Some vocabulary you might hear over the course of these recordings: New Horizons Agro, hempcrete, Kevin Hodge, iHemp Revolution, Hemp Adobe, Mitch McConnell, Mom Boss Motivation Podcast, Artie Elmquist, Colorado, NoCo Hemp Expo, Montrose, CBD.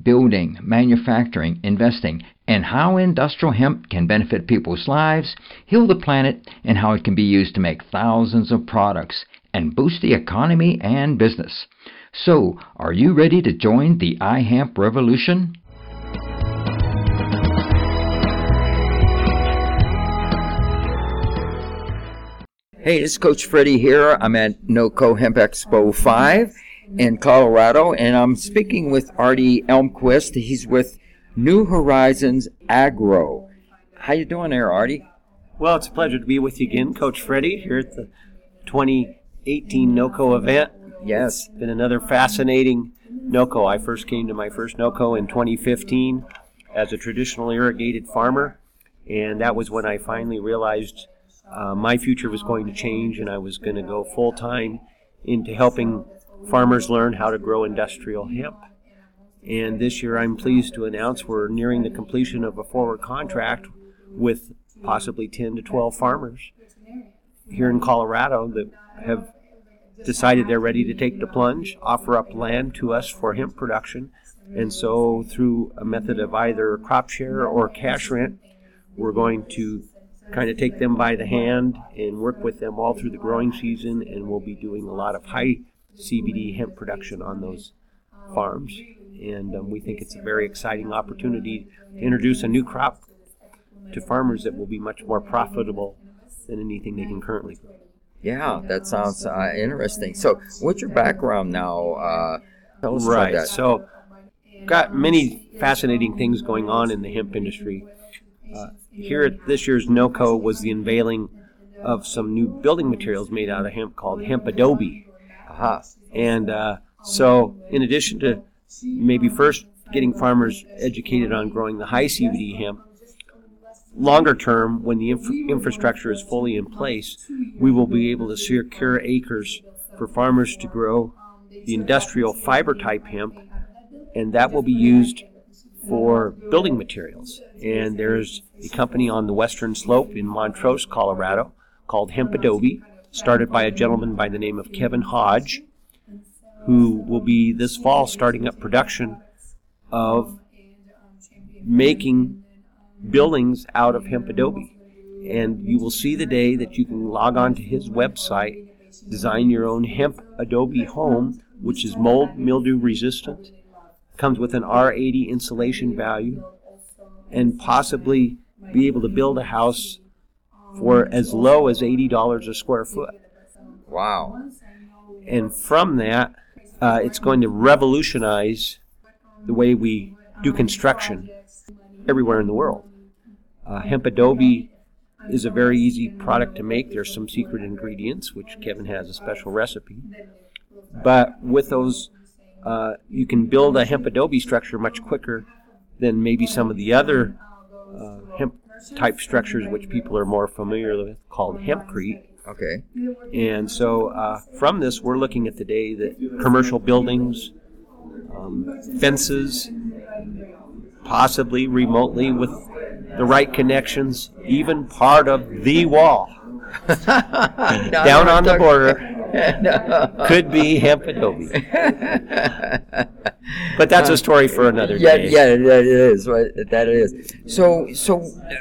building, manufacturing, investing, and how industrial hemp can benefit people's lives, heal the planet, and how it can be used to make thousands of products and boost the economy and business. So, are you ready to join the iHemp Revolution? Hey, this is Coach Freddie here. I'm at NoCo Hemp Expo 5 in Colorado, and I'm speaking with Artie Elmquist. He's with New Horizons Agro. How you doing there, Artie? Well, it's a pleasure to be with you again, Coach Freddie, here at the 2018 NoCo event. Yes. It's been another fascinating NoCo. I first came to my first NoCo in 2015 as a traditional irrigated farmer, and that was when I finally realized my future was going to change, and I was going to go full-time into helping farmers learn how to grow industrial hemp. And this year I'm pleased to announce we're nearing the completion of a forward contract with possibly 10 to 12 farmers here in Colorado that have decided they're ready to take the plunge, offer up land to us for hemp production. And so through a method of either crop share or cash rent, we're going to kind of take them by the hand and work with them all through the growing season, and we'll be doing a lot of high CBD hemp production on those farms. And we think it's a very exciting opportunity to introduce a new crop to farmers that will be much more profitable than anything they can currently grow. Yeah, that sounds interesting. So what's your background now? Tell us about that. Right, so got many fascinating things going on in the hemp industry. Here at this year's NoCo was the unveiling of some new building materials made out of hemp called Hemp Adobe. Aha. And so in addition to maybe first getting farmers educated on growing the high CBD hemp, longer term, when the infrastructure is fully in place, we will be able to secure acres for farmers to grow the industrial fiber type hemp, and that will be used for building materials. And there's a company on the western slope in Montrose, Colorado, called Hemp Adobe, started by a gentleman by the name of Kevin Hodge, who will be this fall starting up production of making buildings out of Hemp Adobe. And you will see the day that you can log on to his website, design your own Hemp Adobe home, which is mold mildew resistant, comes with an R80 insulation value, and possibly be able to build a house for as low as $80 a square foot. Wow. And from that, it's going to revolutionize the way we do construction everywhere in the world. Hemp Adobe is a very easy product to make. There's some secret ingredients, which Kevin has a special recipe. But with those, you can build a Hemp Adobe structure much quicker than maybe some of the other hemp type structures which people are more familiar with, called hempcrete. Okay. And so from this, we're looking at the day that commercial buildings, fences, possibly remotely with the right connections, even part of the wall down on the border could be Hemp Adobe. But that's a story for another day. Yeah, that is. That is. So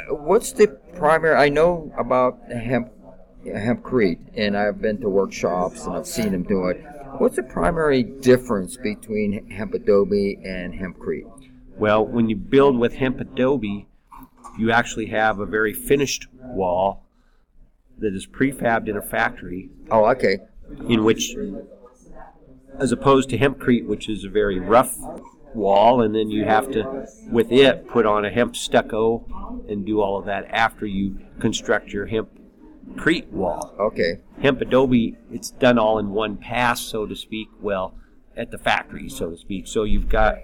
what's the primary? I know about hempcrete, and I've been to workshops and I've seen them do it. What's the primary difference between Hemp Adobe and hempcrete? Well, when you build with Hemp Adobe, you actually have a very finished wall that is prefabbed in a factory. Oh, okay. In which, as opposed to hempcrete, which is a very rough wall, and then you have to, with it, put on a hemp stucco and do all of that after you construct your hempcrete wall. Okay. Hemp Adobe, it's done all in one pass, so to speak, well, at the factory, so to speak. So you've got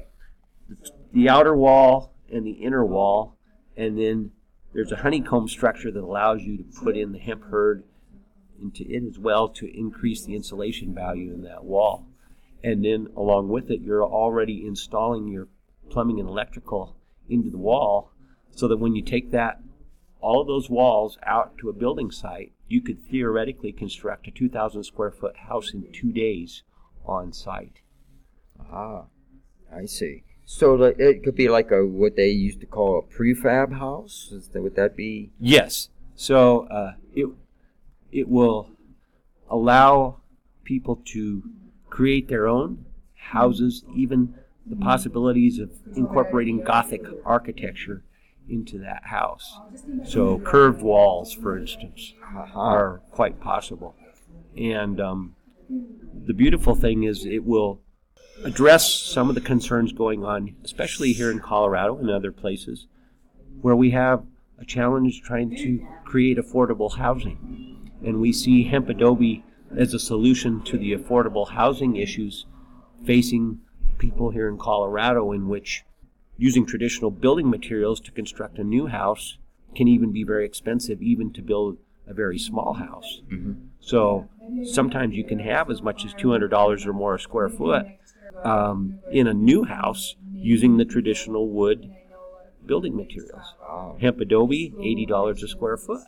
the outer wall and the inner wall, and then there's a honeycomb structure that allows you to put in the hemp herd into it as well to increase the insulation value in that wall. And then along with it, you're already installing your plumbing and electrical into the wall so that when you take that, all of those walls out to a building site, you could theoretically construct a 2,000 square foot house in 2 days on site. Ah, I see. So it could be like a what they used to call a prefab house? Would that be? Yes. So it will allow people to create their own houses, even the possibilities of incorporating Gothic architecture into that house. So curved walls, for instance, are quite possible. And the beautiful thing is it will address some of the concerns going on, especially here in Colorado and other places, where we have a challenge trying to create affordable housing. And we see Hemp Adobe as a solution to the affordable housing issues facing people here in Colorado, in which using traditional building materials to construct a new house can even be very expensive, even to build a very small house. Mm-hmm. So sometimes you can have as much as $200 or more a square foot in a new house using the traditional wood building materials. Wow. Hemp Adobe, $80 a square foot.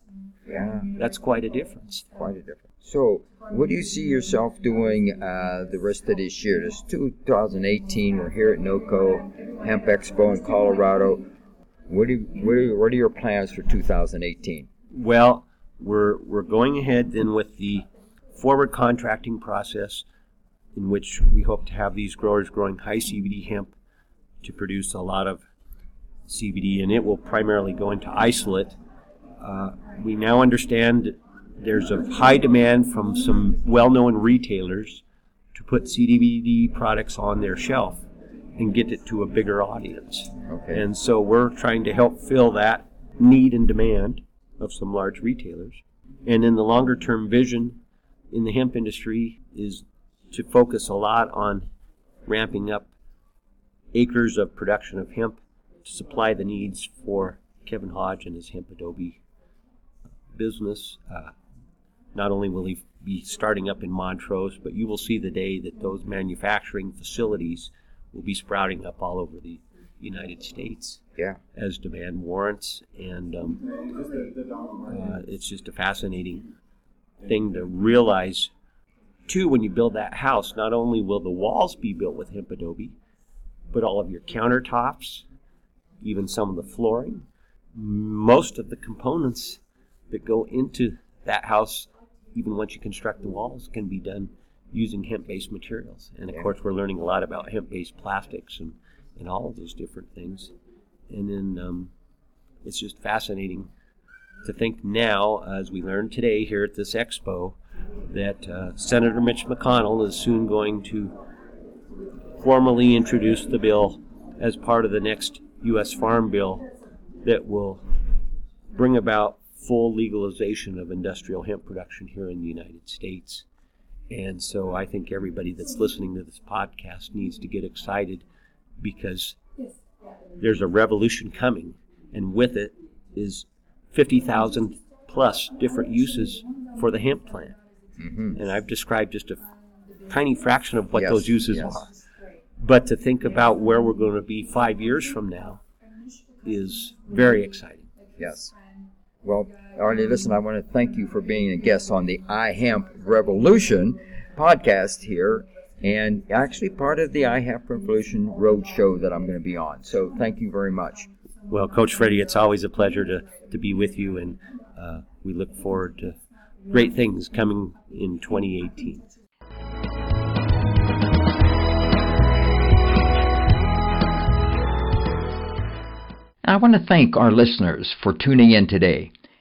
Yeah, that's quite a difference. Quite a difference. So, what do you see yourself doing the rest of this year? It's 2018. We're here at NoCo Hemp Expo in Colorado. What are your plans for 2018? Well, we're going ahead then with the forward contracting process, in which we hope to have these growers growing high CBD hemp to produce a lot of CBD, and it will primarily go into isolate. We now understand there's a high demand from some well-known retailers to put CBD products on their shelf and get it to a bigger audience. Okay. And so we're trying to help fill that need and demand of some large retailers. And in the longer-term vision in the hemp industry is to focus a lot on ramping up acres of production of hemp to supply the needs for Kevin Hodge and his Hemp Adobe business. Not only will he be starting up in Montrose, but you will see the day that those manufacturing facilities will be sprouting up all over the United States. Yeah. As demand warrants. And it's just a fascinating thing to realize, too, when you build that house, not only will the walls be built with Hemp Adobe, but all of your countertops, even some of the flooring, most of the components that go into that house, even once you construct the walls, can be done using hemp-based materials. And, of course, we're learning a lot about hemp-based plastics and all of those different things. And then it's just fascinating to think now, as we learned today here at this expo, that Senator Mitch McConnell is soon going to formally introduce the bill as part of the next U.S. Farm Bill that will bring about full legalization of industrial hemp production here in the United States. And so I think everybody that's listening to this podcast needs to get excited, because there's a revolution coming, and with it is 50,000 plus different uses for the hemp plant. Mm-hmm. And I've described just a tiny fraction of what those uses are. But to think about where we're going to be 5 years from now is very exciting. Yes. Well, Artie, listen, I want to thank you for being a guest on the iHemp Revolution podcast here, and actually part of the iHemp Revolution Roadshow that I'm going to be on. So thank you very much. Well, Coach Freddie, it's always a pleasure to be with you, and we look forward to great things coming in 2018. I want to thank our listeners for tuning in today,